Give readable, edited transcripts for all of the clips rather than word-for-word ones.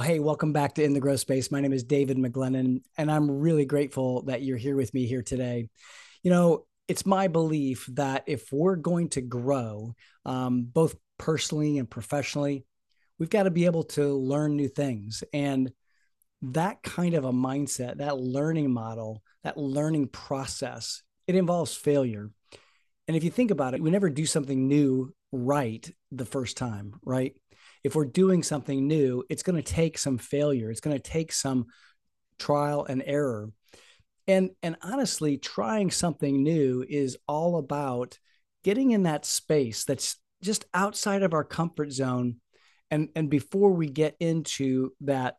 Well, hey, welcome back to In The Growth Space. My name is David McGlennen, and I'm really grateful that you're here with me here today. You know, it's my belief that if we're going to grow, both personally and professionally, we've got to be able to learn new things. And that kind of a mindset, that learning model, that learning process, it involves failure. And if you think about it, we never do something new right the first time, right? If we're doing something new, it's going to take some failure. It's going to take some trial and error. And honestly, trying something new is all about getting in that space that's just outside of our comfort zone. And before we get into that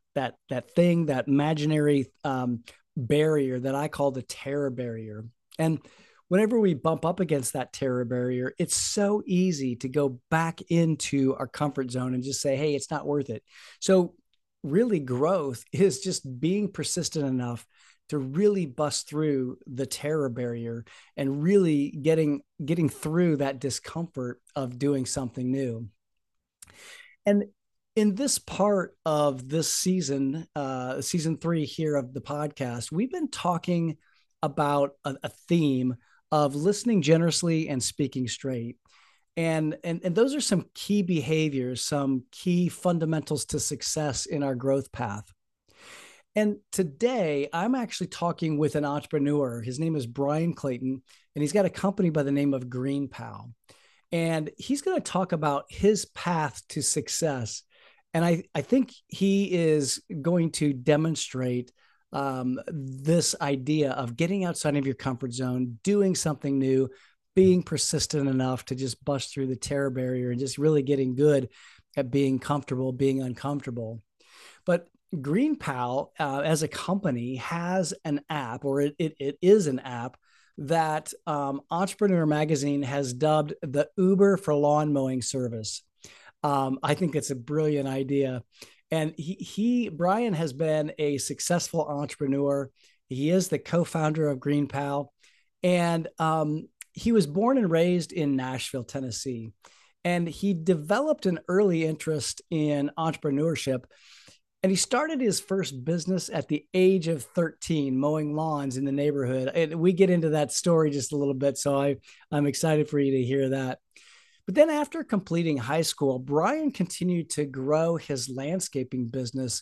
thing, that imaginary barrier that I call the terror barrier. And whenever we bump up against that terror barrier, it's so easy to go back into our comfort zone and just say, hey, it's not worth it. So really, growth is just being persistent enough to really bust through the terror barrier and really getting through that discomfort of doing something new. And in this part of this season, season 3 here of the podcast, we've been talking about a theme of listening generously and speaking straight. And those are some key behaviors, some key fundamentals to success in our growth path. And today I'm actually talking with an entrepreneur. His name is Brian Clayton, and he's got a company by the name of GreenPal. And he's going to talk about his path to success. And I think he is going to demonstrate this idea of getting outside of your comfort zone, doing something new, being persistent enough to just bust through the terror barrier and just really getting good at being comfortable, being uncomfortable. But GreenPal, as a company, has an app, or it is an app, that Entrepreneur Magazine has dubbed the Uber for lawn mowing service. I think it's a brilliant idea. And Brian has been a successful entrepreneur. He is the co-founder of GreenPal. And he was born and raised in Nashville, Tennessee. And he developed an early interest in entrepreneurship. And he started his first business at the age of 13, mowing lawns in the neighborhood. And we get into that story just a little bit, so I'm excited for you to hear that. But then after completing high school, Brian continued to grow his landscaping business,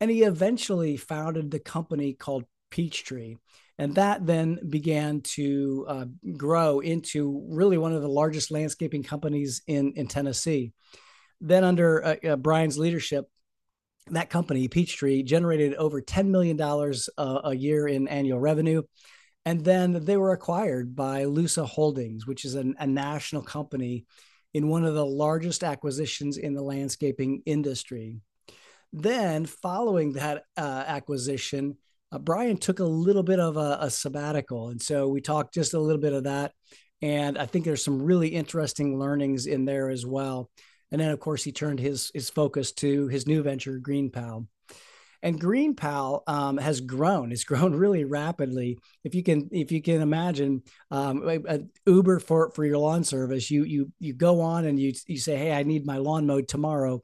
and he eventually founded the company called Peachtree. And that then began to grow into really one of the largest landscaping companies in Tennessee. Then under Brian's leadership, that company, Peachtree, generated over $10 million a year in annual revenue. And then they were acquired by Lusa Holdings, which is a national company, in one of the largest acquisitions in the landscaping industry. Then following that acquisition, Brian took a little bit of a sabbatical. And so we talked just a little bit of that. And I think there's some really interesting learnings in there as well. And then, of course, he turned his focus to his new venture, GreenPal. And GreenPal has grown. It's grown really rapidly. If you can imagine an Uber for your lawn service, you go on and you say, "Hey, I need my lawn mowed tomorrow."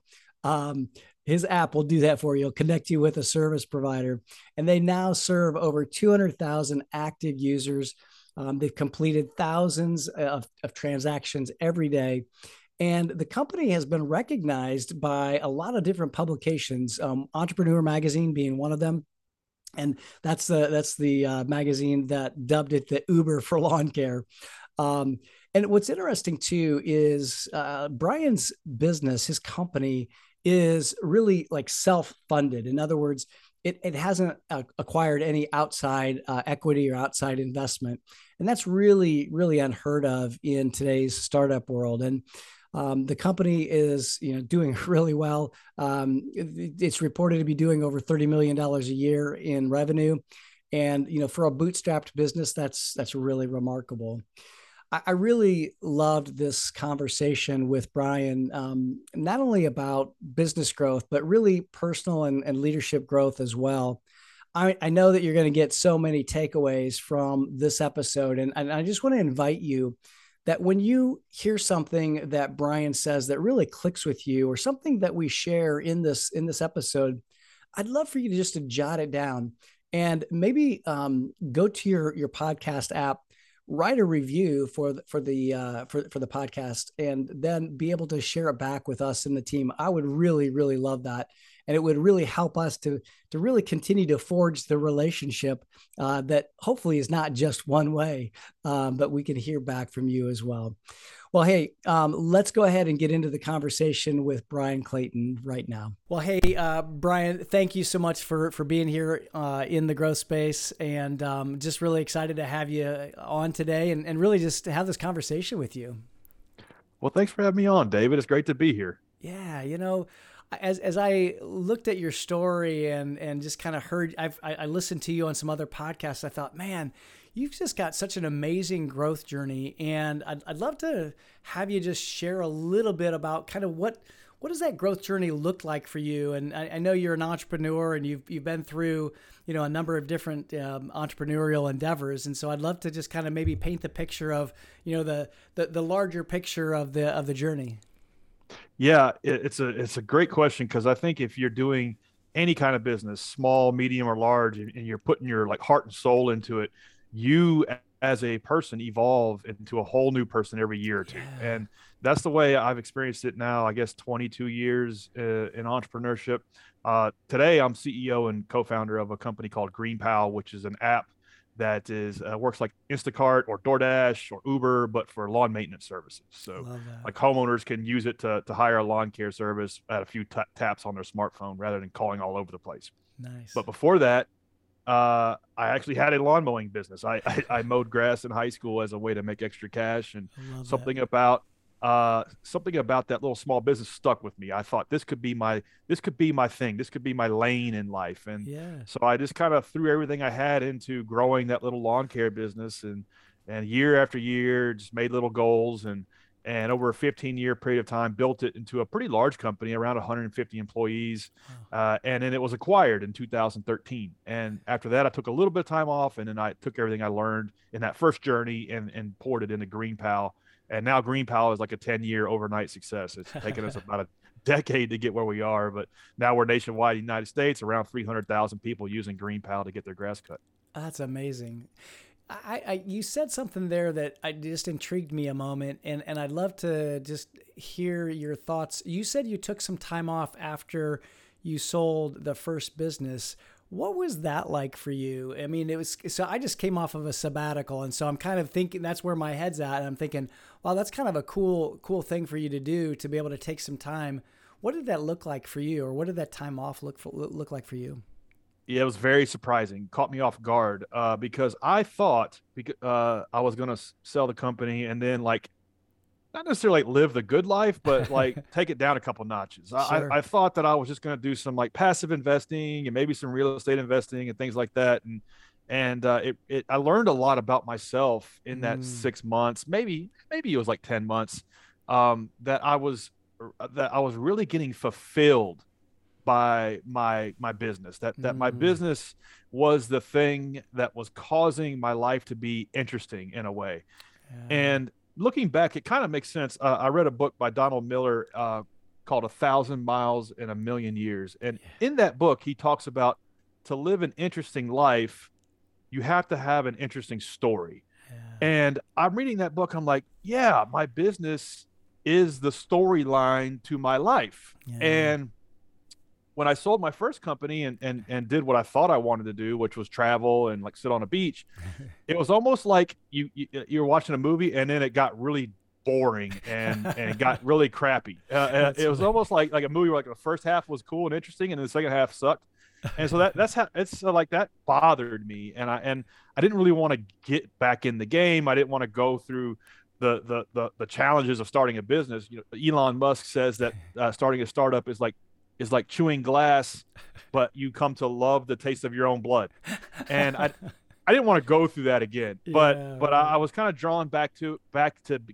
His app will do that for you. It'll connect you with a service provider, and they now serve over 200,000 active users. They've completed thousands of transactions every day. And the company has been recognized by a lot of different publications, Entrepreneur Magazine being one of them. And that's the magazine that dubbed it the Uber for lawn care. And what's interesting, too, is Brian's business, his company, is really like self-funded. In other words, it hasn't acquired any outside equity or outside investment. And that's really, really unheard of in today's startup world. And the company is, doing really well. It's reported to be doing over $30 million a year in revenue, and for a bootstrapped business, that's really remarkable. I really loved this conversation with Brian, not only about business growth, but really personal and leadership growth as well. I know that you're going to get so many takeaways from this episode, and I just want to invite you that when you hear something that Brian says that really clicks with you, or something that we share in this episode, I'd love for you to just to jot it down and maybe go to your podcast app, write a review for the podcast, and then be able to share it back with us and the team. I would really, really love that. And it would really help us to really continue to forge the relationship that hopefully is not just one way, but we can hear back from you as well. Well, hey, let's go ahead and get into the conversation with Brian Clayton right now. Well, hey, Brian, thank you so much for being here in the growth space, and just really excited to have you on today and really just have this conversation with you. Well, thanks for having me on, David. It's great to be here. Yeah, you know, As I looked at your story and just kind of heard, I listened to you on some other podcasts. I thought, man, you've just got such an amazing growth journey. And I'd love to have you just share a little bit about kind of what does that growth journey look like for you? And I know you're an entrepreneur and you've been through, you know, a number of different entrepreneurial endeavors. And so I'd love to just kind of maybe paint the picture of, you know, the larger picture of the journey. Yeah, it's a great question, because I think if you're doing any kind of business, small, medium, or large, and you're putting your like heart and soul into it, you as a person evolve into a whole new person every year or two. Yeah. And that's the way I've experienced it now, I guess 22 years in entrepreneurship. Today, I'm CEO and co-founder of a company called GreenPal, which is an app that is works like Instacart or DoorDash or Uber, but for lawn maintenance services. So like homeowners can use it to hire a lawn care service at a few taps on their smartphone rather than calling all over the place. Nice. But before that, I actually had a lawn mowing business. I mowed grass in high school as a way to make extra cash, and something about that little small business stuck with me. I thought this could be my thing. This could be my lane in life. And so I just kind of threw everything I had into growing that little lawn care business, and year after year, just made little goals, and over a 15-year period of time, built it into a pretty large company, around 150 employees. Wow. And then it was acquired in 2013. And after that, I took a little bit of time off, and then I took everything I learned in that first journey and poured it into GreenPal. And now GreenPal is like a 10-year overnight success. It's taken us about a decade to get where we are, but now we're nationwide in the United States, around 300,000 people using GreenPal to get their grass cut. That's amazing. You said something there that just intrigued me a moment, and I'd love to just hear your thoughts. You said you took some time off after you sold the first business. What was that like for you? I mean, I just came off of a sabbatical, and so I'm kind of thinking that's where my head's at. And I'm thinking, wow, that's kind of a cool thing for you to do, to be able to take some time. What did that look like for you, or what did that time off look like for you? Yeah, it was very surprising. Caught me off guard because I thought I was going to sell the company and then like not necessarily like live the good life, but like take it down a couple notches. Sure. I thought that I was just going to do some like passive investing and maybe some real estate investing and things like that. And I learned a lot about myself in that 6 months, maybe it was like 10 months, that I was really getting fulfilled by my business, that my business was the thing that was causing my life to be interesting in a way. Yeah. And looking back, it kind of makes sense. I read a book by Donald Miller called A Thousand Miles in a Million Years. And in that book, he talks about to live an interesting life, you have to have an interesting story. Yeah. And I'm reading that book. I'm like, yeah, my business is the storyline to my life. Yeah. And when I sold my first company and did what I thought I wanted to do, which was travel and like sit on a beach, it was almost like you're watching a movie and then it got really boring and it got really crappy. It was almost like a movie where like the first half was cool and interesting and then the second half sucked. And so that's how it's like that bothered me. And I didn't really want to get back in the game. I didn't want to go through the challenges of starting a business. You know, Elon Musk says that starting a startup is like chewing glass, but you come to love the taste of your own blood. And I didn't want to go through that again, but I was kind of drawn back to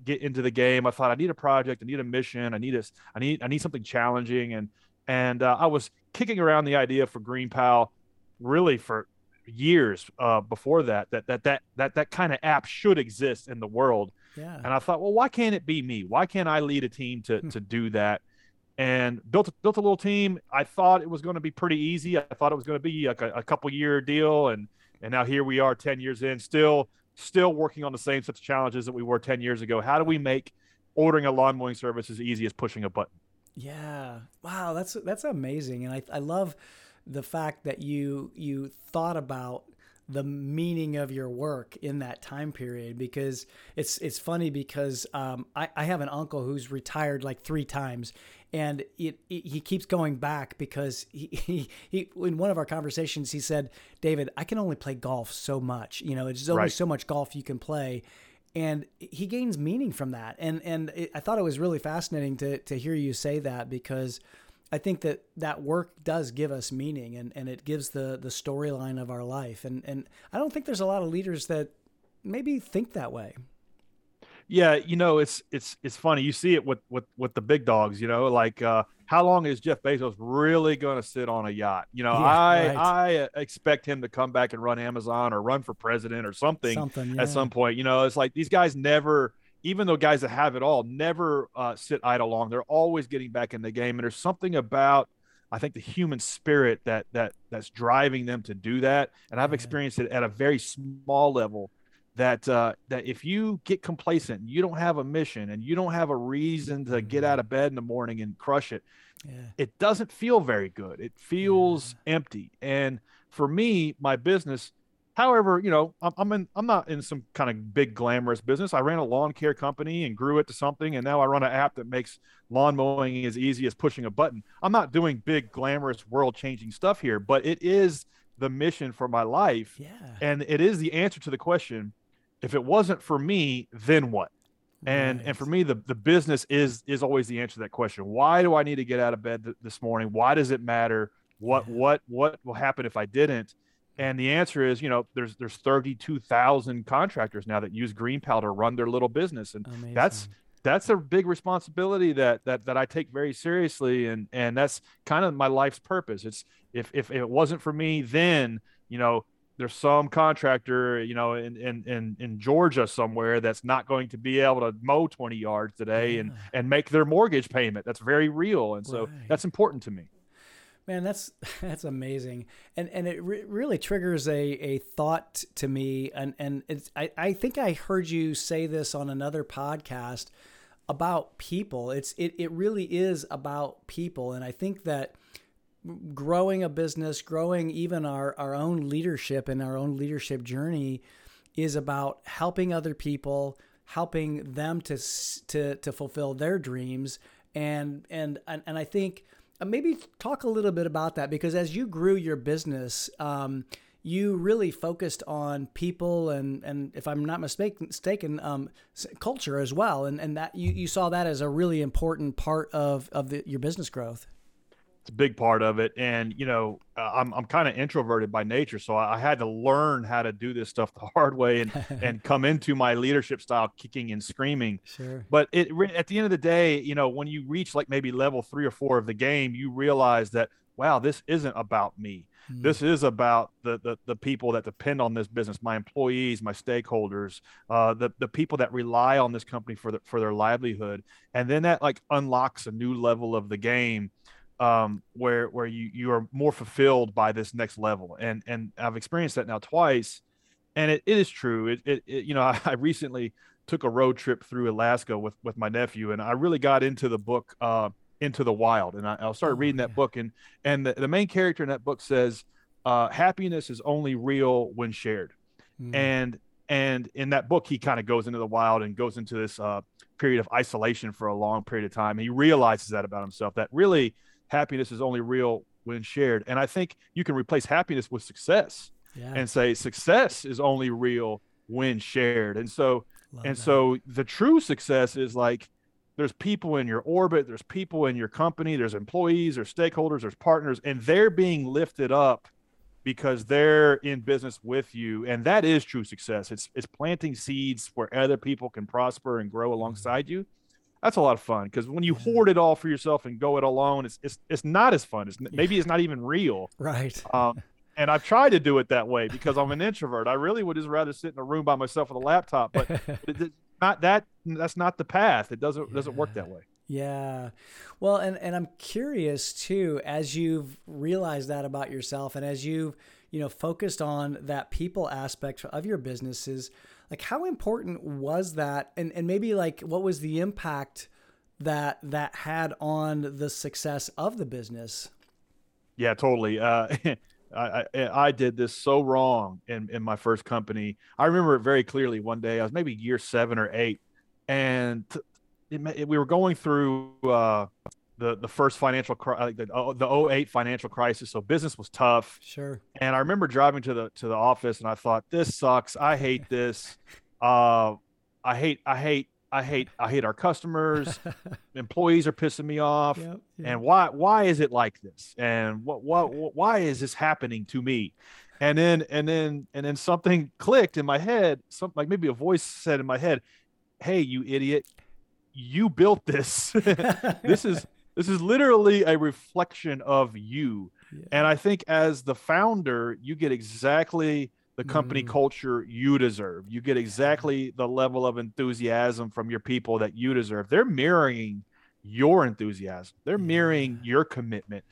get into the game. I thought I need a project. I need a mission. I need something challenging. And I was kicking around the idea for GreenPal really for years before that kind of app should exist in the world. Yeah. And I thought, well, why can't it be me? Why can't I lead a team to do that? And built a little team. I thought it was going to be pretty easy. I thought it was going to be like a couple year deal. And now here we are 10 years in, still working on the same sets of challenges that we were 10 years ago. How do we make ordering a lawn mowing service as easy as pushing a button? Yeah. Wow. That's amazing. And I love the fact that you thought about the meaning of your work in that time period, because it's funny because I have an uncle who's retired like 3 times, and he keeps going back because he in one of our conversations, he said, David, I can only play golf so much, it's only so much golf you can play. And he gains meaning from that. And I thought it was really fascinating to hear you say that, because I think that work does give us meaning, and it gives the storyline of our life. And I don't think there's a lot of leaders that maybe think that way. Yeah. It's funny. You see it with the big dogs, how long is Jeff Bezos really going to sit on a yacht? I expect him to come back and run Amazon or run for president or something yeah. at some point. It's like these guys never, even though guys that have it all never sit idle long, they're always getting back in the game. And there's something about, I think, the human spirit that's driving them to do that. And I've experienced it at a very small level that if you get complacent, you don't have a mission and you don't have a reason to get out of bed in the morning and crush it. Yeah. It doesn't feel very good. It feels empty. And for me, my business, however, I'm not in some kind of big glamorous business. I ran a lawn care company and grew it to something, and now I run an app that makes lawn mowing as easy as pushing a button. I'm not doing big glamorous world-changing stuff here, but it is the mission for my life, and it is the answer to the question, if it wasn't for me, then what? And for me, the business is always the answer to that question. Why do I need to get out of bed this morning? Why does it matter? What will happen if I didn't? And the answer is, there's 32,000 contractors now that use GreenPal to run their little business. And amazing. That's a big responsibility that I take very seriously. And that's kind of my life's purpose. It's if it wasn't for me, then, there's some contractor, in Georgia somewhere that's not going to be able to mow 20 yards today and make their mortgage payment. That's very real. And so that's important to me. Man, that's amazing, and it really triggers a thought to me, and it's, I think I heard you say this on another podcast about people. It really is about people, and I think that growing a business, growing even our own leadership and our own leadership journey, is about helping other people, helping them to fulfill their dreams, and I think. Maybe talk a little bit about that, because as you grew your business, you really focused on people and if I'm not mistaken, culture as well. And that you saw that as a really important part of your business growth. It's a big part of it. And, I'm kind of introverted by nature, so I had to learn how to do this stuff the hard way and come into my leadership style kicking and screaming. Sure. But at the end of the day, when you reach like maybe level 3 or 4 of the game, you realize that, wow, this isn't about me. Mm. This is about the people that depend on this business, my employees, my stakeholders, the people that rely on this company for their livelihood. And then that like unlocks a new level of the game. Where you are more fulfilled by this next level. And I've experienced that now twice, and it is true. I recently took a road trip through Alaska with my nephew, and I really got into the book, Into the Wild. And I started reading that book, and the main character in that book says, happiness is only real when shared. Mm. And in that book, he kind of goes into the wild and goes into this period of isolation for a long period of time. And he realizes that about himself, that really, happiness is only real when shared. And I think you can replace happiness with success and say success is only real when shared. And so, so the true success is like, there's people in your orbit, there's people in your company, there's employees or stakeholders, there's partners, and they're being lifted up because they're in business with you. And that is true success. It's planting seeds where other people can prosper and grow alongside you. That's a lot of fun, because when you hoard it all for yourself and go it alone, it's not as fun. Maybe it's not even real. Right. And I've tried to do it that way because I'm an introvert. I really would just rather sit in a room by myself with a laptop. But That's not the path. It doesn't work that way. Yeah. Well, and I'm curious too, as you've realized that about yourself and as you've, focused on that people aspect of your businesses, like how important was that? And maybe like, what was the impact that had on the success of the business? Yeah, totally. I did this so wrong in my first company. I remember it very clearly one day. I was maybe year 7 or 8, and we were going through the first financial crisis, the 08 financial crisis. So business was tough. Sure. And I remember driving to the office, and I thought, this sucks. I hate this. I hate our customers. Employees are pissing me off. Yep, yep. And why is it like this? And why is this happening to me? And then something clicked in my head. Something like maybe a voice said in my head, "Hey, you idiot, you built this. This is literally a reflection of you." Yeah. And I think as the founder, you get exactly the company culture you deserve. You get exactly the level of enthusiasm from your people that you deserve. They're mirroring your enthusiasm. They're mirroring your commitment.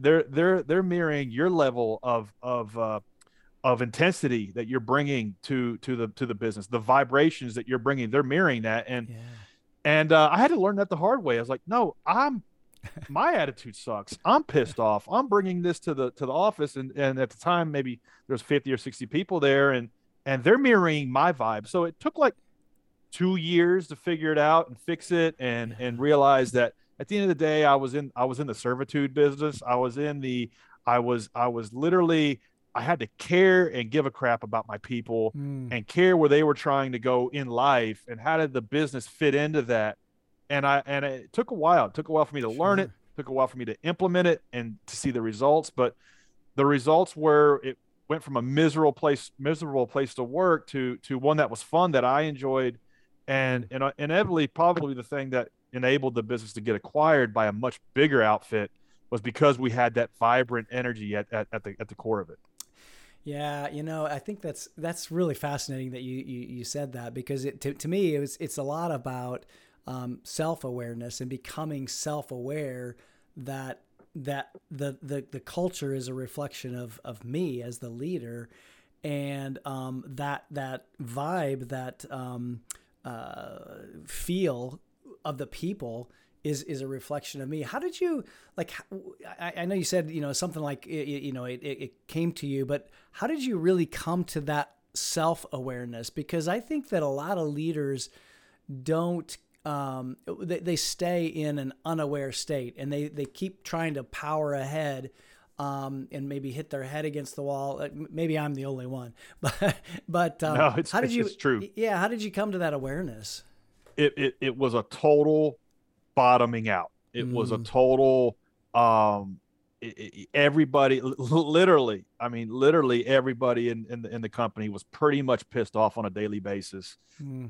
They're mirroring your level of intensity that you're bringing to the business. The vibrations that you're bringing, they're mirroring that. And I had to learn that the hard way. I was like, no, my attitude sucks. I'm pissed off. I'm bringing this to the office. And at the time, maybe there was 50 or 60 people there, and they're mirroring my vibe. So it took like 2 years to figure it out and fix it and realize that at the end of the day, I was in the servitude business. I had to care and give a crap about my people and care where they were trying to go in life. And how did the business fit into that? And it took a while. It took a while for me to learn it. It took a while for me to implement it and to see the results. But the results were, it went from a miserable place to work to one that was fun, that I enjoyed, and inevitably, probably the thing that enabled the business to get acquired by a much bigger outfit was because we had that vibrant energy at the core of it. Yeah, I think that's really fascinating that you said that, because it to me it's a lot about self-awareness and becoming self-aware that the culture is a reflection of me as the leader, and that vibe, that feel of the people is a reflection of me. How did you, like, I know you said, something like, it came to you, but how did you really come to that self-awareness? Because I think that a lot of leaders don't, they stay in an unaware state, and they keep trying to power ahead, and maybe hit their head against the wall. Maybe I'm the only one, but no, it's true. Yeah. How did you come to that awareness? It was a total bottoming out. It was a total, everybody literally, everybody in the company was pretty much pissed off on a daily basis.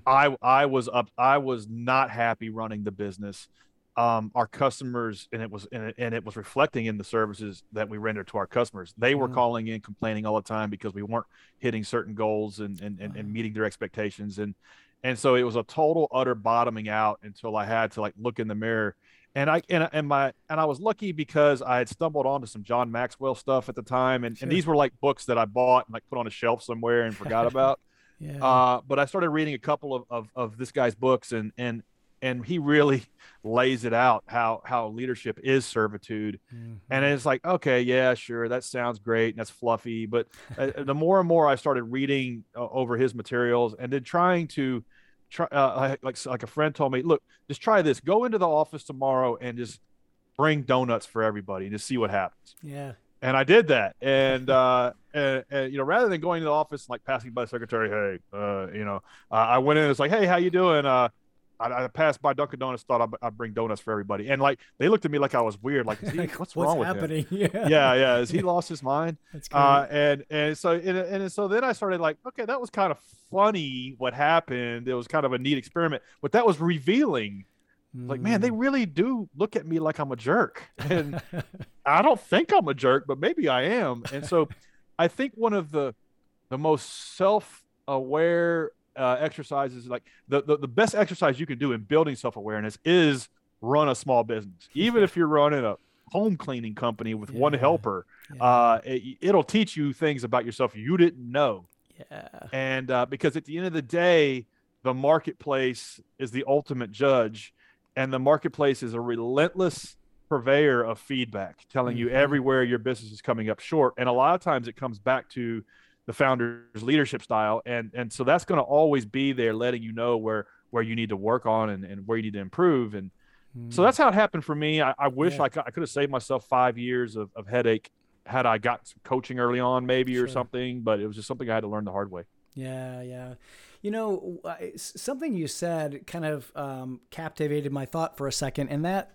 I was not happy running the business. Our customers, and it was reflecting in the services that we rendered to our customers. They were calling in complaining all the time because we weren't hitting certain goals and meeting their expectations. And so it was a total utter bottoming out until I had to like look in the mirror. And I was lucky because I had stumbled onto some John Maxwell stuff at the time, and these were like books that I bought and like put on a shelf somewhere and forgot about. Yeah. But I started reading a couple of this guy's books, and he really lays it out how leadership is servitude. And it's like, okay, yeah, sure, that sounds great and that's fluffy, but the more and more I started reading over his materials, and then like a friend told me, look, just try this. Go into the office tomorrow and just bring donuts for everybody and just see what happens. Yeah. And I did that. And rather than going to the office and like passing by the secretary, hey, I went in and it's like, hey, how you doing? I passed by Dunkin' Donuts, thought I'd bring donuts for everybody. And like, they looked at me like I was weird. Like, what's wrong happening? With him? Yeah. Has he lost his mind? That's cool. So then I started like, okay, that was kind of funny what happened. It was kind of a neat experiment, but that was revealing. Like, man, they really do look at me like I'm a jerk, and I don't think I'm a jerk, but maybe I am. And so I think one of the most self-aware exercises, like the best exercise you can do in building self-awareness is run a small business. Even if you're running a home cleaning company with one helper, it'll teach you things about yourself you didn't know. Yeah. And because at the end of the day, the marketplace is the ultimate judge, and the marketplace is a relentless purveyor of feedback, telling you everywhere your business is coming up short. And a lot of times it comes back to the founder's leadership style. And so that's going to always be there, letting you know where you need to work on and where you need to improve. And so that's how it happened for me. I wish I could have saved myself 5 years of headache had I got some coaching early on, maybe, or something, but it was just something I had to learn the hard way. Yeah. Yeah. You know, something you said kind of captivated my thought for a second. And that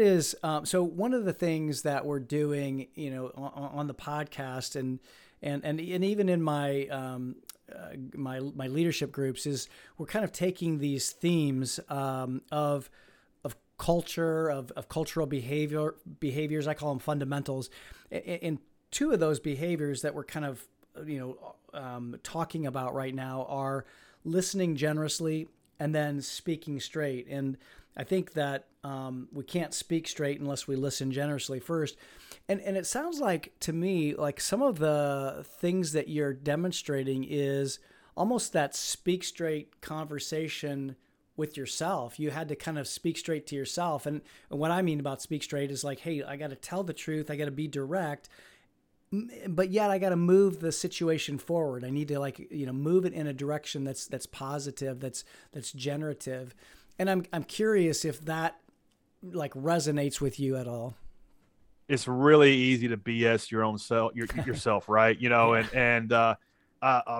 is, so one of the things that we're doing, you know, on the podcast and even in my, my leadership groups, is we're kind of taking these themes of culture, of cultural behaviors. I call them fundamentals. And two of those behaviors that we're kind of, you know, talking about right now are listening generously and then speaking straight. And I think that we can't speak straight unless we listen generously first. And it sounds like to me, like some of the things that you're demonstrating is almost that speak straight conversation with yourself. You had to kind of speak straight to yourself. And what I mean about speak straight is like, hey, I got to tell the truth. I got to be direct. But yet I got to move the situation forward. I need to, like, you know, move it in a direction that's positive, that's generative. And I'm curious if that like resonates with you at all. It's really easy to BS your own self, yourself, right? You know, a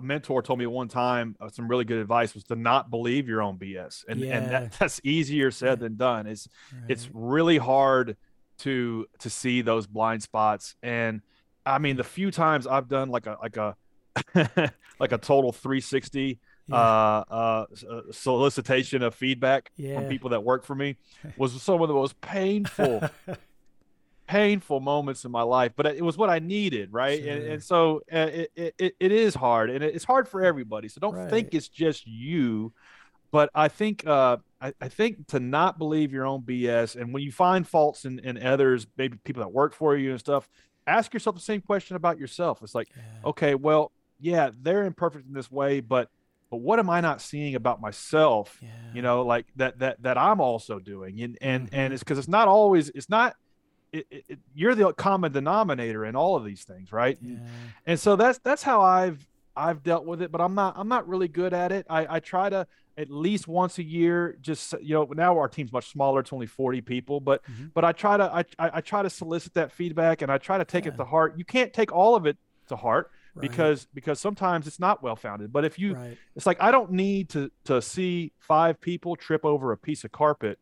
mentor told me one time some really good advice was to not believe your own BS. And that's easier said than done. It's really hard to see those blind spots. And I mean, the few times I've done like a like a total 360 solicitation of feedback from people that work for me was some of the most painful moments in my life. But it was what I needed, right? Sure. And so it is hard, and it's hard for everybody. So don't think it's just you. But I think I think to not believe your own BS, and when you find faults in others, maybe people that work for you and stuff, ask yourself the same question about yourself. It's like, okay, well, they're imperfect in this way, but what am I not seeing about myself? Yeah. You know, like that I'm also doing. And it's because it's not always, you're the common denominator in all of these things. Right. Yeah. And so that's how I've dealt with it, but I'm not really good at it. I try to at least once a year, just, you know, now our team's much smaller. It's only 40 people, but I try to solicit that feedback, and I try to take it to heart. You can't take all of it to heart because sometimes it's not well-founded, but if you, it's like, I don't need to see 5 people trip over a piece of carpet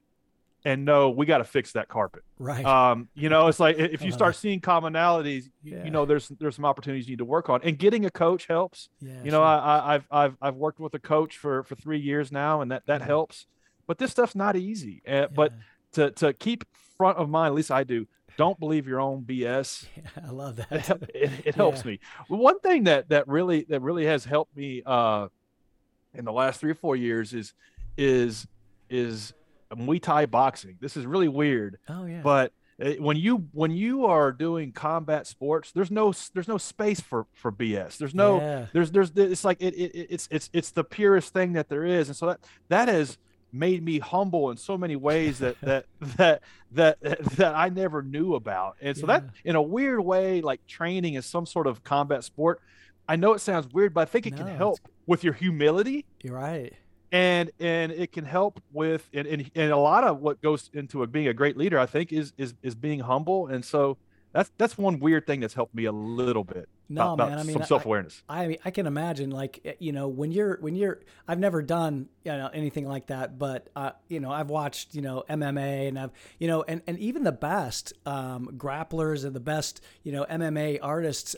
and know we got to fix that carpet. Right. You know, it's like, if you start seeing commonalities, you know, there's some opportunities you need to work on, and getting a coach helps. Yeah, you know, I've worked with a coach for 3 years now, and that helps, but this stuff's not easy. But to keep front of mind, at least I do, don't believe your own BS. Yeah, I love that. It helps me. One thing that really has helped me, in the last 3 or 4 years is Muay Thai boxing. This is really weird. Oh yeah. But when you are doing combat sports, there's no space for BS. It's like it's the purest thing that there is. And so that has made me humble in so many ways that I never knew about. And so that, in a weird way, like training is some sort of combat sport. I know it sounds weird, but I think it can help with your humility. You're right. And it can help with, and a lot of what goes into being a great leader, I think, is being humble. And so that's one weird thing that's helped me a little bit. No, about man, I mean, some self-awareness. I can imagine, like, you know, when you're, I've never done, you know, anything like that, but, you know, I've watched, you know, MMA, and I've, you know, and even the best, grapplers and the best, you know, MMA artists,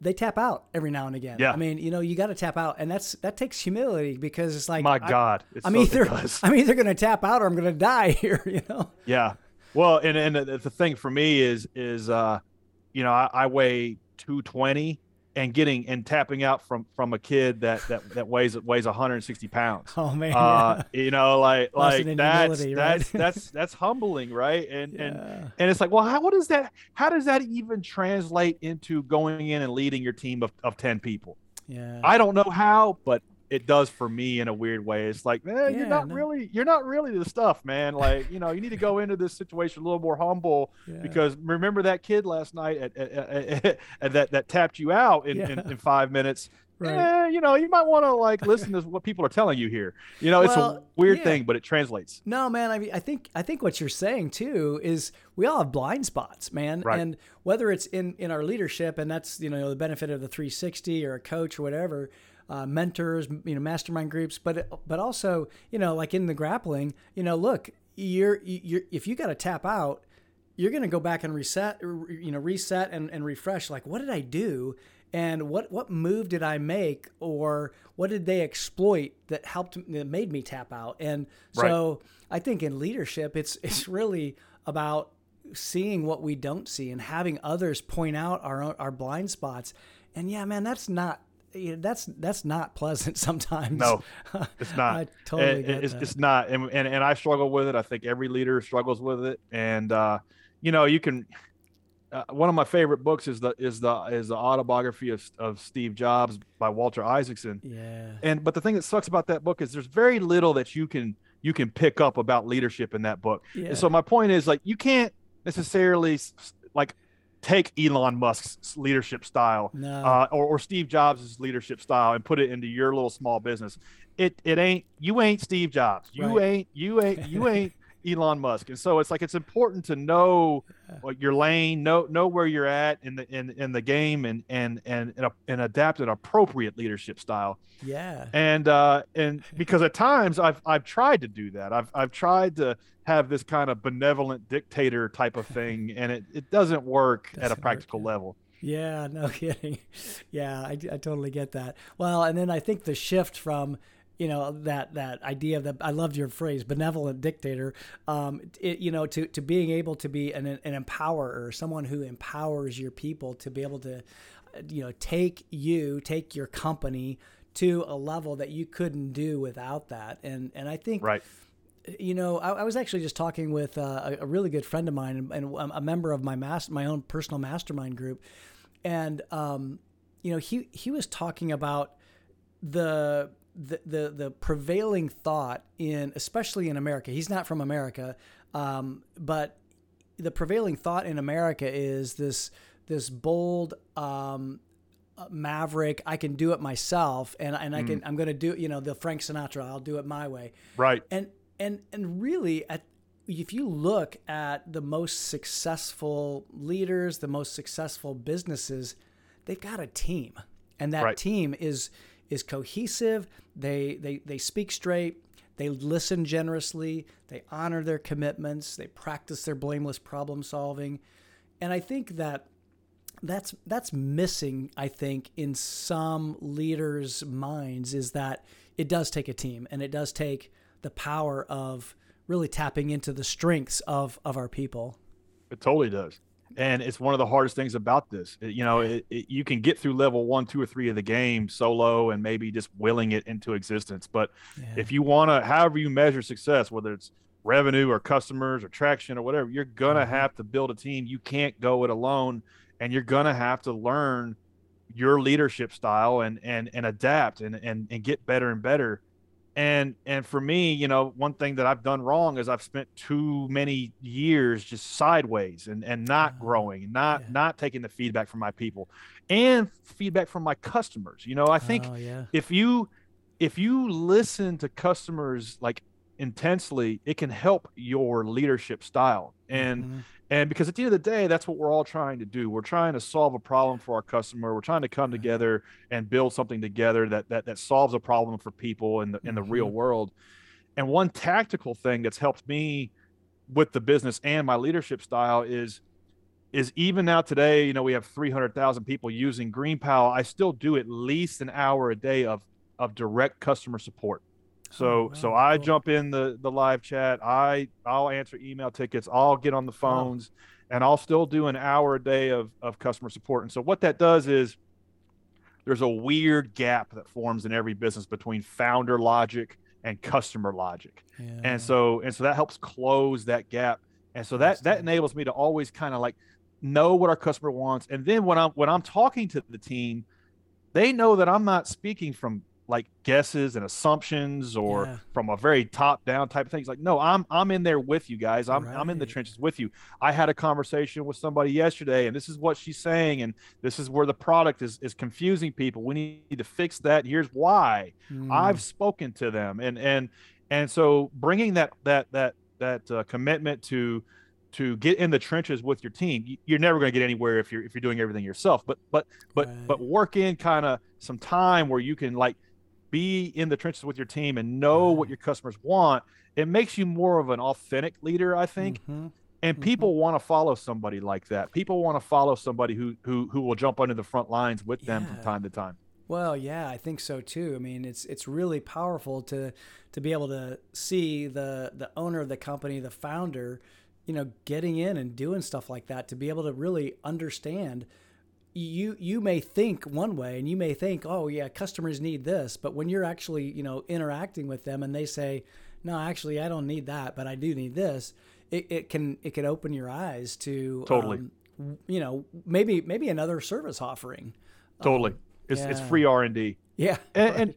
they tap out every now and again. Yeah. I mean, you know, you got to tap out, and that takes humility, because it's like, my God, I'm either going to tap out or I'm going to die here, you know? Yeah. Well, and the thing for me is, you know, I weigh 220, and getting and tapping out from a kid that weighs 160 pounds. Oh man, yeah. You know, like that's humbling, right? And yeah. and it's like, well, how does that even translate into going in and leading your team of 10 people? Yeah, I don't know how, but it does for me in a weird way. It's like, man, you're not really the stuff, man. Like, you know, you need to go into this situation a little more humble, because remember that kid last night at that tapped you out in 5 minutes. Right. You know, you might want to like listen to what people are telling you here. You know, well, it's a weird thing, but it translates. No, man. I mean, I think what you're saying too is we all have blind spots, man. Right. And whether it's in our leadership, and that's, you know, the benefit of the 360 or a coach or whatever. Mentors, you know, mastermind groups, but also, you know, like in the grappling, you know, look, you're if you got to tap out, you're going to go back and reset and refresh. Like, what did I do? And what move did I make, or what did they exploit that made me tap out? And so I think in leadership, it's really about seeing what we don't see and having others point out our blind spots. And yeah, man, that's not pleasant sometimes. No, it's not. I totally get that. It's not. And I struggle with it. I think every leader struggles with it. And, you know, you can, one of my favorite books is the autobiography of Steve Jobs by Walter Isaacson. Yeah. But the thing that sucks about that book is there's very little that you can pick up about leadership in that book. Yeah. And so my point is, like, you can't necessarily like take Elon Musk's leadership style or Steve Jobs' leadership style and put it into your little small business. You ain't Steve Jobs. You ain't Elon Musk. And so it's like, it's important to know your lane, know where you're at in the game and adapt an appropriate leadership style. Yeah. And because at times I've tried to do that. I've tried to have this kind of benevolent dictator type of thing, and it doesn't work at a practical level. Yeah, no kidding. Yeah, I totally get that. Well, and then I think the shift from, you know, that idea of that, I loved your phrase, benevolent dictator, you know, to being able to be an empowerer, someone who empowers your people to be able to, you know, take your company to a level that you couldn't do without that. And I think, you know, I was actually just talking with a really good friend of mine and a member of my own personal mastermind group. And, you know, he was talking about the prevailing thought especially in America. He's not from America, but the prevailing thought in America is this bold maverick. I can do it myself, and I'm going to do, you know, the Frank Sinatra. I'll do it my way. Right. And really, if you look at the most successful leaders, the most successful businesses, they've got a team, and that team is cohesive. They speak straight. They listen generously. They honor their commitments. They practice their blameless problem solving. And I think that's missing, I think, in some leaders' minds, is that it does take a team, and it does take the power of really tapping into the strengths of our people. It totally does. And it's one of the hardest things about this. You know, you can get through level 1, 2, or 3 of the game solo and maybe just willing it into existence. But if you want to, however you measure success, whether it's revenue or customers or traction or whatever, you're going to have to build a team. You can't go it alone, and you're going to have to learn your leadership style and adapt and get better and better. And for me, you know, one thing that I've done wrong is I've spent too many years just sideways and not growing, not taking the feedback from my people and feedback from my customers. You know, I think if you listen to customers like intensely, it can help your leadership style. And because at the end of the day, that's what we're all trying to do. We're trying to solve a problem for our customer. We're trying to come together and build something together that solves a problem for people in the real world. And one tactical thing that's helped me with the business and my leadership style is even now today, you know, we have 300,000 people using GreenPal. I still do at least an hour a day of direct customer support. So I jump in the live chat. I'll answer email tickets. I'll get on the phones, and I'll still do an hour a day of customer support. And so what that does is there's a weird gap that forms in every business between founder logic and customer logic. Yeah. And so that helps close that gap. And so that enables me to always kind of like know what our customer wants. And then when I'm talking to the team, they know that I'm not speaking from like guesses and assumptions or from a very top down type of thing. It's like, no, I'm in there with you guys. I'm in the trenches with you. I had a conversation with somebody yesterday and this is what she's saying. And this is where the product is confusing people. We need to fix that. Here's why. I've spoken to them. And so bringing that commitment to get in the trenches with your team, you're never going to get anywhere if you're doing everything yourself, but work in kind of some time where you can like be in the trenches with your team and know what your customers want. It makes you more of an authentic leader, I think. Mm-hmm. And people want to follow somebody like that. People want to follow somebody who will jump under the front lines with them from time to time. Well, yeah, I think so too. I mean, it's really powerful to be able to see the owner of the company, the founder, you know, getting in and doing stuff like that, to be able to really understand. You may think one way and you may think, oh yeah, customers need this, but when you're actually, you know, interacting with them and they say, no, actually I don't need that, but I do need this, it can open your eyes to totally, you know, maybe another service offering. Totally. It's free R&D. Yeah. And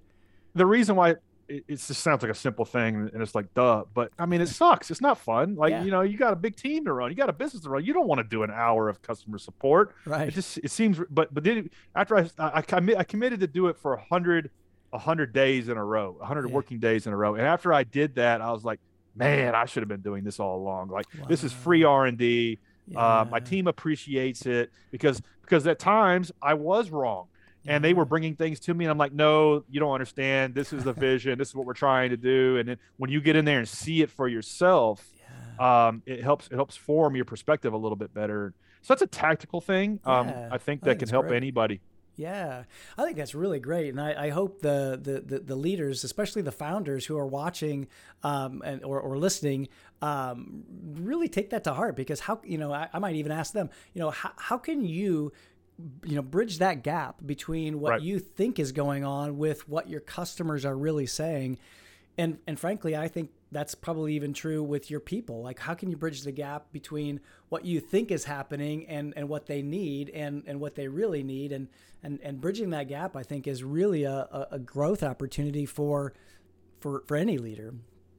the reason why it just sounds like a simple thing and it's like, duh, but I mean, it sucks. It's not fun. Like, you know, you got a big team to run, you got a business to run. You don't want to do an hour of customer support. Right. It seems, but then after I committed to do it for 100 days in a row, 100 working days in a row. And after I did that, I was like, man, I should have been doing this all along. Like this is free R&D. My team appreciates it because at times I was wrong. And they were bringing things to me and I'm like, no, you don't understand. This is the vision. This is what we're trying to do. And then when you get in there and see it for yourself, it helps form your perspective a little bit better. So that's a tactical thing. I think can help anybody. Yeah, I think that's really great. And I hope the leaders, especially the founders who are watching or listening, really take that to heart, because how, you know, I might even ask them, you know, how can you bridge that gap between what you think is going on with what your customers are really saying. And frankly, I think that's probably even true with your people. Like, how can you bridge the gap between what you think is happening and what they need and what they really need? And bridging that gap, I think, is really a growth opportunity for any leader.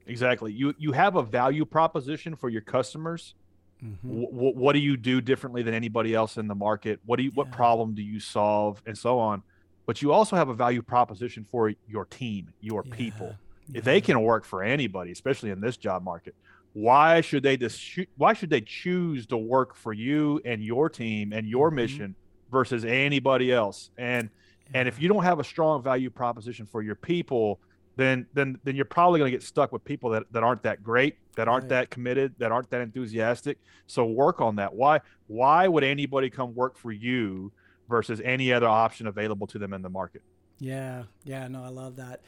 Exactly. You have a value proposition for your customers. Mm-hmm. What do you do differently than anybody else in the market? What problem do you solve, and so on? But you also have a value proposition for your team, your people. Yeah. They can work for anybody, especially in this job market. Why should they choose to work for you and your team and your mission versus anybody else? And if you don't have a strong value proposition for your people, then you're probably going to get stuck with people that aren't that great, that aren't that committed, that aren't that enthusiastic. So work on that. Why would anybody come work for you versus any other option available to them in the market? Yeah. Yeah. No, I love that.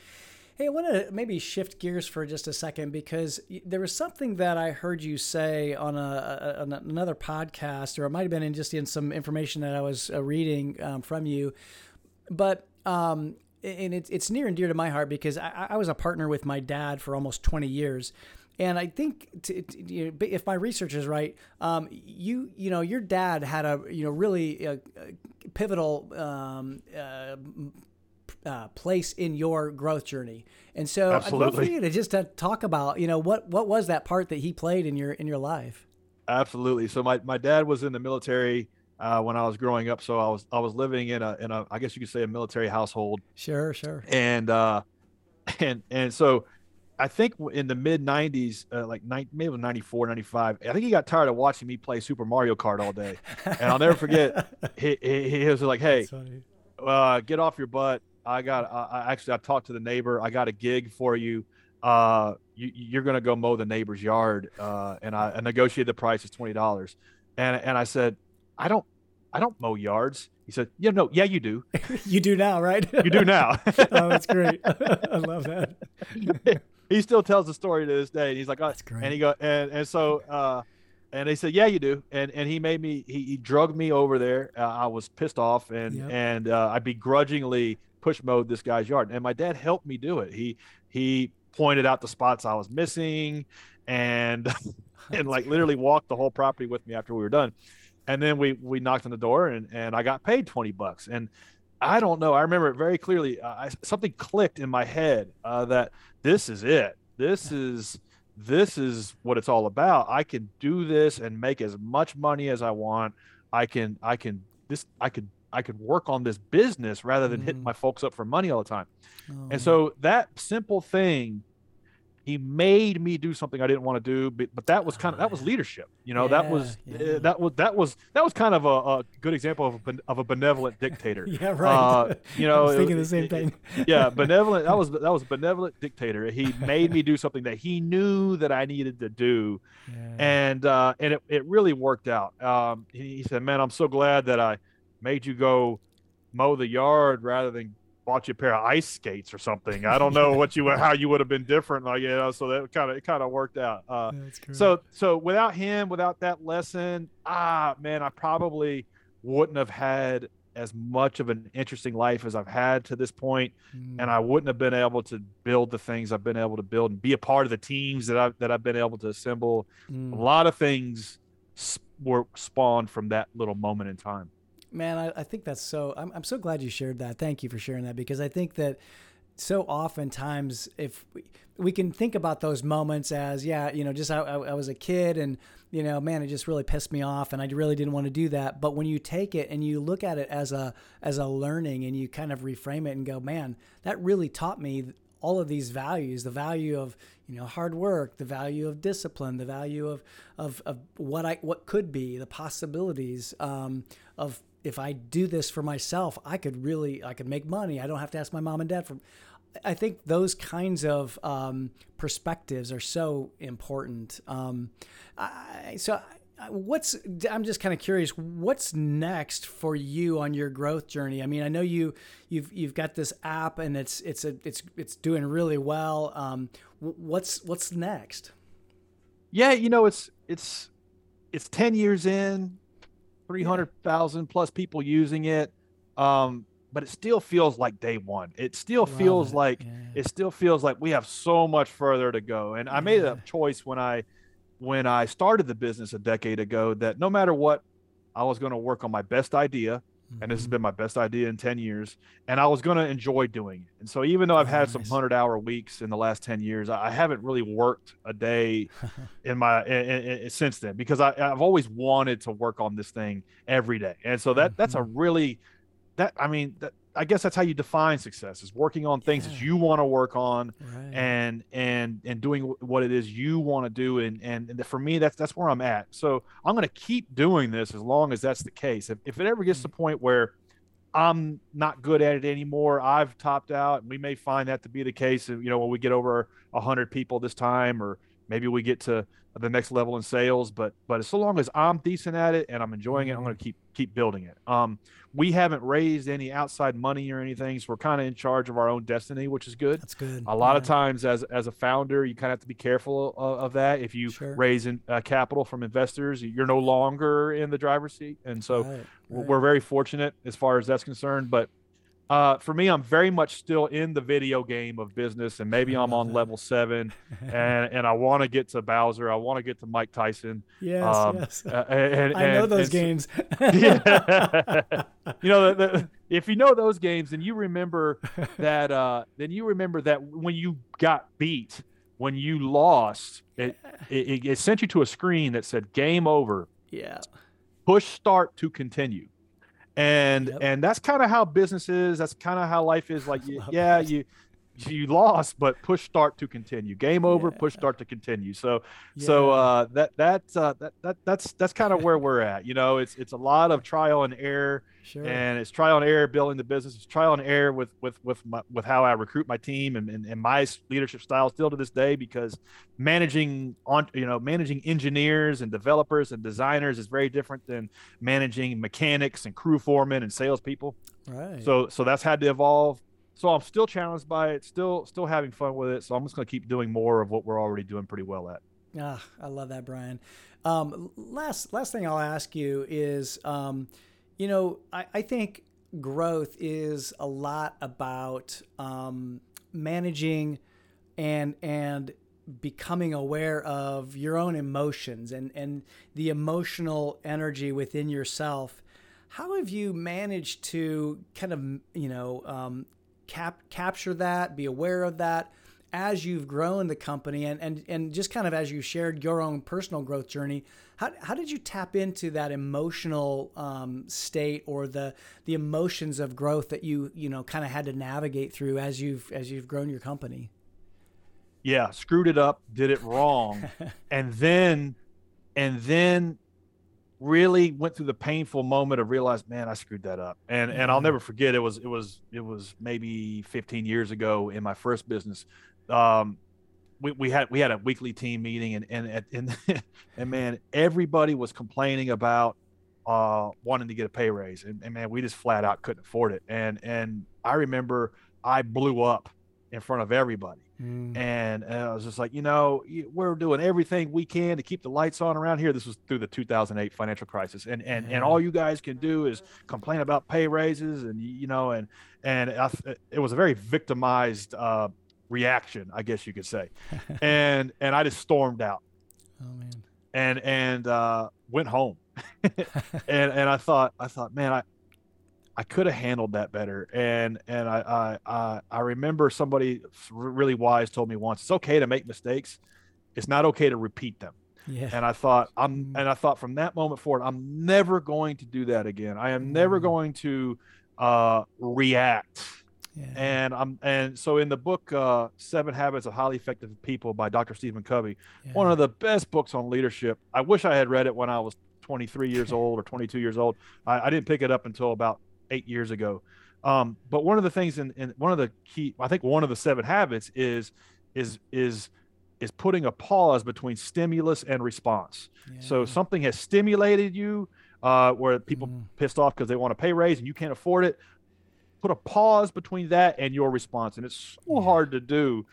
Hey, I want to maybe shift gears for just a second, because there was something that I heard you say on another podcast, or it might've been in some information that I was reading from you, but, and it's near and dear to my heart, because I was a partner with my dad for almost 20 years. And I think if my research is right, your dad had a really pivotal place in your growth journey. And so I'd love for you to just talk about, what was that part that he played in your life? Absolutely. So my dad was in the military when I was growing up, so I was living in a I guess you could say a military household. Sure. And so I think in the mid 90s, maybe 94, 95, I think he got tired of watching me play Super Mario Kart all day. And I'll never forget, he was like, "Hey, get off your butt. I talked to the neighbor. I got a gig for you. You're gonna go mow the neighbor's yard." And I negotiated the price as $20. And I said, I don't mow yards. He said, "Yeah, no, yeah, you do." You do now, right? You do now. Oh, that's great. I love that. He still tells the story to this day. He's like, "Oh, that's great." And he go, and so And they said, yeah, you do. And he made me, he drugged me over there. I was pissed off and I begrudgingly push mowed this guy's yard. And my dad helped me do it. He pointed out the spots I was missing and like literally walked the whole property with me after we were done. And then we knocked on the door and I got paid $20. And I don't know, I remember it very clearly. Something clicked in my head that this is it. This is what it's all about. I can do this and make as much money as I want. I could work on this business rather than hitting my folks up for money all the time. Oh. And so that simple thing, he made me do something I didn't want to do, but that was that was leadership. You know, that was kind of a good example of a benevolent dictator. Yeah, right. You know, I was thinking the same thing. Yeah, benevolent. That was a benevolent dictator. He made me do something that he knew that I needed to do, and it really worked out. He said, "Man, I'm so glad that I made you go mow the yard rather than." Bought you a pair of ice skates or something. I don't know how you would have been different, like, you know. So that kind of worked out. So without him, without that lesson, man, I probably wouldn't have had as much of an interesting life as I've had to this point, and I wouldn't have been able to build the things I've been able to build and be a part of the teams that I've been able to assemble. A lot of things were spawned from that little moment in time. Man, I think that's so, I'm so glad you shared that. Thank you for sharing that, because I think that so oftentimes if we can think about those moments as, just I was a kid and, man, it just really pissed me off and I really didn't want to do that. But when you take it and you look at it as a learning and you kind of reframe it and go, man, that really taught me all of these values, the value of, hard work, the value of discipline, the value of what could be, the possibilities of, if I do this for myself, I could make money. I don't have to ask my mom and dad for. I think those kinds of perspectives are so important. I'm just kind of curious, what's next for you on your growth journey? I mean, I know you've got this app and it's doing really well. What's next? Yeah, it's 10 years in. 300,000 plus people using it, but it still feels like day one. It still feels like we have so much further to go. And I made a choice when I started the business a decade ago that no matter what, I was going to work on my best idea, and this has been my best idea in 10 years, and I was going to enjoy doing it. And so even though I've had some 100-hour weeks in the last 10 years, I haven't really worked a day since then, because I've always wanted to work on this thing every day. And so I guess that's how you define success, is working on things that you want to work on, and doing what it is you want to do. And for me, that's where I'm at. So I'm going to keep doing this as long as that's the case. If it ever gets to the point where I'm not good at it anymore, I've topped out, and we may find that to be the case, when we get over 100 people this time, or maybe we get to the next level in sales, but so long as I'm decent at it and I'm enjoying it, I'm going to keep building it. We haven't raised any outside money or anything, so we're kind of in charge of our own destiny, which is good. That's good. A lot of times as a founder, you kind of have to be careful of that. If you raise capital from investors, you're no longer in the driver's seat. And so we're very fortunate as far as that's concerned, but for me, I'm very much still in the video game of business, and maybe I'm on level 7 and I want to get to Bowser. I want to get to Mike Tyson. Yes. I know those games. If you know those games, then you remember that, when you got beat, when you lost, it sent you to a screen that said game over. Yeah. Push start to continue. And that's kind of how business is. That's kind of how life is. Like, you lost, but push start to continue. Game over, push start to continue. So that's kind of where we're at. It's a lot of trial and error, and it's trial and error building the business. It's trial and error with how I recruit my team and my leadership style still to this day, because managing engineers and developers and designers is very different than managing mechanics and crew foremen and salespeople. Right. So that's had to evolve. So I'm still challenged by it, still having fun with it. So I'm just going to keep doing more of what we're already doing pretty well at. Ah, I love that, Brian. Last thing I'll ask you is, I think growth is a lot about managing and becoming aware of your own emotions and the emotional energy within yourself. How have you managed to kind of, capture that, be aware of that as you've grown the company and just kind of as you shared your own personal growth journey? How did you tap into that emotional state or the emotions of growth that you kind of had to navigate through as you've grown your company? Yeah, screwed it up, did it wrong, and then really went through the painful moment of realizing, man, I screwed that up. And I'll never forget, it was maybe 15 years ago in my first business. We had a weekly team meeting and man, everybody was complaining about wanting to get a pay raise. And man, we just flat out couldn't afford it. And I remember I blew up in front of everybody. And I was just like, we're doing everything we can to keep the lights on around here. This was through the 2008 financial crisis. And all you guys can do is complain about pay raises it was a very victimized reaction, I guess you could say. and I just stormed out. Oh man. And went home. and I thought, man, I could have handled that better. And I remember somebody really wise told me once, it's okay to make mistakes. It's not okay to repeat them. Yeah. And I thought from that moment forward, I'm never going to do that again. I am never going to react. Yeah. And so in the book, Seven Habits of Highly Effective People by Dr. Stephen Covey, one of the best books on leadership. I wish I had read it when I was 23 years old or 22 years old. I didn't pick it up until about 8 years ago. But one of the things in one of the key, I think one of the seven habits is putting a pause between stimulus and response. Yeah. So something has stimulated you, where people pissed off because they want a pay raise and you can't afford it. Put a pause between that and your response. And it's so hard to do,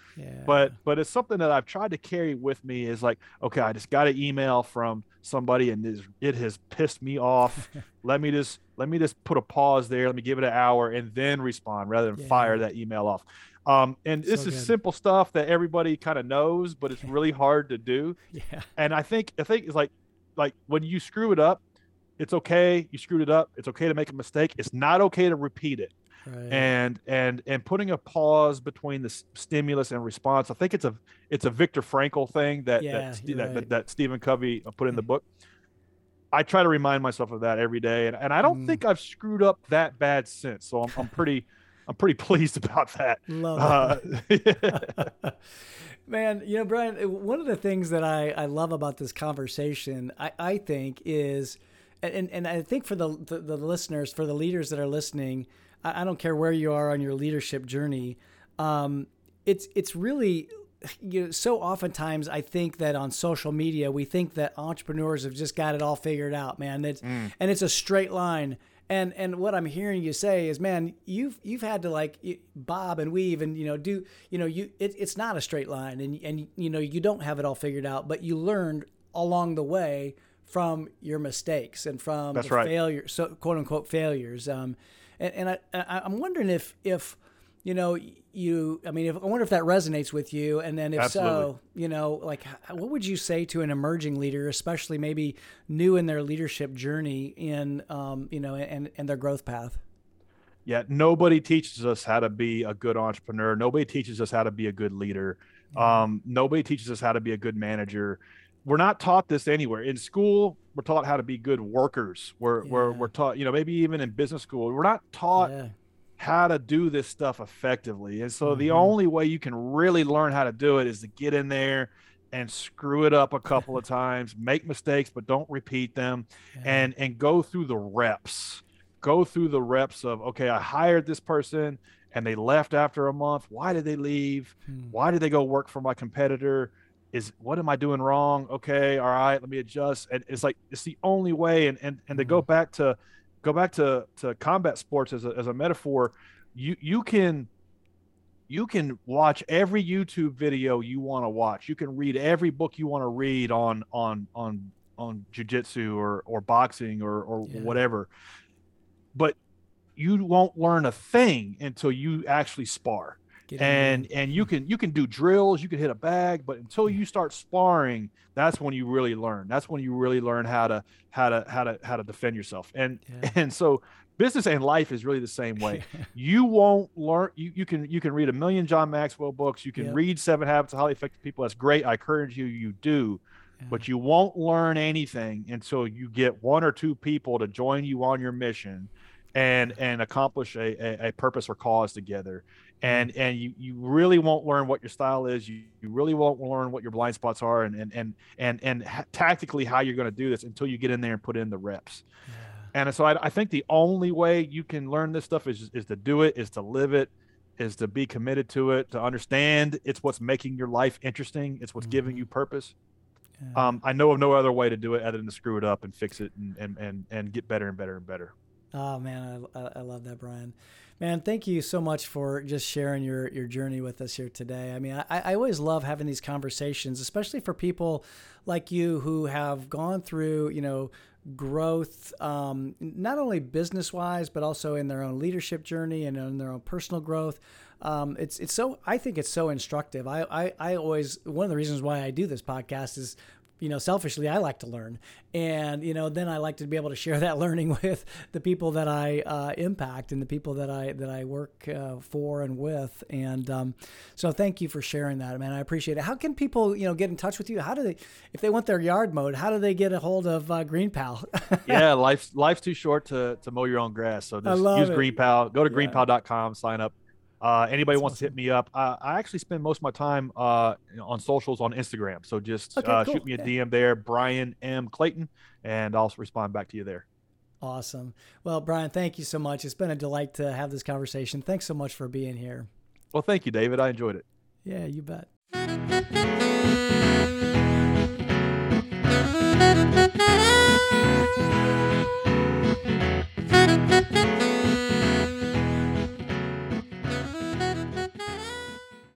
but it's something that I've tried to carry with me is like, okay, I just got an email from somebody and it has pissed me off. Let me just put a pause there. Let me give it an hour and then respond rather than fire that email off. And this is simple stuff that everybody kind of knows, but it's really hard to do. Yeah. And I think it's like when you screw it up, it's okay. You screwed it up. It's okay to make a mistake. It's not okay to repeat it. Right. And putting a pause between the stimulus and response. I think it's a Viktor Frankl thing that Stephen Covey put in the book. I try to remind myself of that every day, and I don't think I've screwed up that bad since. So I'm pretty pleased about that. Love it. Man, Brian, one of the things that I love about this conversation, I think is, and I think for the listeners, for the leaders that are listening, I don't care where you are on your leadership journey. It's really, so oftentimes I think that on social media, we think that entrepreneurs have just got it all figured out, man. And it's a straight line. And what I'm hearing you say is, man, you've had to like bob and weave and, it's not a straight line and you don't have it all figured out, but you learned along the way from your mistakes and from failure, so quote unquote failures. And I'm wondering if that resonates with you. And then if Absolutely. So, what would you say to an emerging leader, especially maybe new in their leadership journey and their growth path? Yeah. Nobody teaches us how to be a good entrepreneur. Nobody teaches us how to be a good leader. Nobody teaches us how to be a good manager. We're not taught this anywhere. In school, we're taught how to be good workers. We're taught, maybe even in business school, we're not taught how to do this stuff effectively. And so the only way you can really learn how to do it is to get in there and screw it up a couple of times, make mistakes, but don't repeat them, and go through the reps. Go through the reps of, okay, I hired this person and they left after a month. Why did they leave? Why did they go work for my competitor? What am I doing wrong? Okay, all right, let me adjust. And it's like, it's the only way. And to go back to combat sports as a metaphor, you, you can, you can watch every YouTube video you want to watch. You can read every book you want to read on jiu-jitsu or boxing or whatever. But you won't learn a thing until you actually spar. And you can do drills, you can hit a bag, but until you start sparring, that's when you really learn. That's when you really learn how to defend yourself. And so business and life is really the same way. You won't learn. You can read 1,000,000 John Maxwell books. You can read 7 Habits of Highly Effective People. That's great. I encourage you. You do. But you won't learn anything until you get one or two people to join you on your mission and accomplish a purpose or cause together. And you really won't learn what your style is. You really won't learn what your blind spots are and tactically how you're going to do this until you get in there and put in the reps. Yeah. And so I think the only way you can learn this stuff is to do it, is to live it, is to be committed to it, to understand it's what's making your life interesting. It's what's giving you purpose. Yeah. I know of no other way to do it other than to screw it up and fix it and get better and better and better. Oh man, I love that, Brian. Man, thank you so much for just sharing your journey with us here today. I mean, I always love having these conversations, especially for people like you who have gone through, growth, not only business-wise, but also in their own leadership journey and in their own personal growth. It's so, I think it's so instructive. I always, one of the reasons why I do this podcast is, selfishly, I like to learn. And, then I like to be able to share that learning with the people that I impact and the people that I work for and with. And so thank you for sharing that, man. I appreciate it. How can people, get in touch with you? How do they, if they want their yard mowed, how do they get a hold of GreenPal? Yeah, life's too short to mow your own grass. So just use it. GreenPal. Go to greenpal.com, sign up. Anybody wants to hit me up. I actually spend most of my time on socials on Instagram. So just shoot me a DM there, Brian M. Clayton, and I'll respond back to you there. Awesome. Well, Brian, thank you so much. It's been a delight to have this conversation. Thanks so much for being here. Well, thank you, David. I enjoyed it. Yeah, you bet.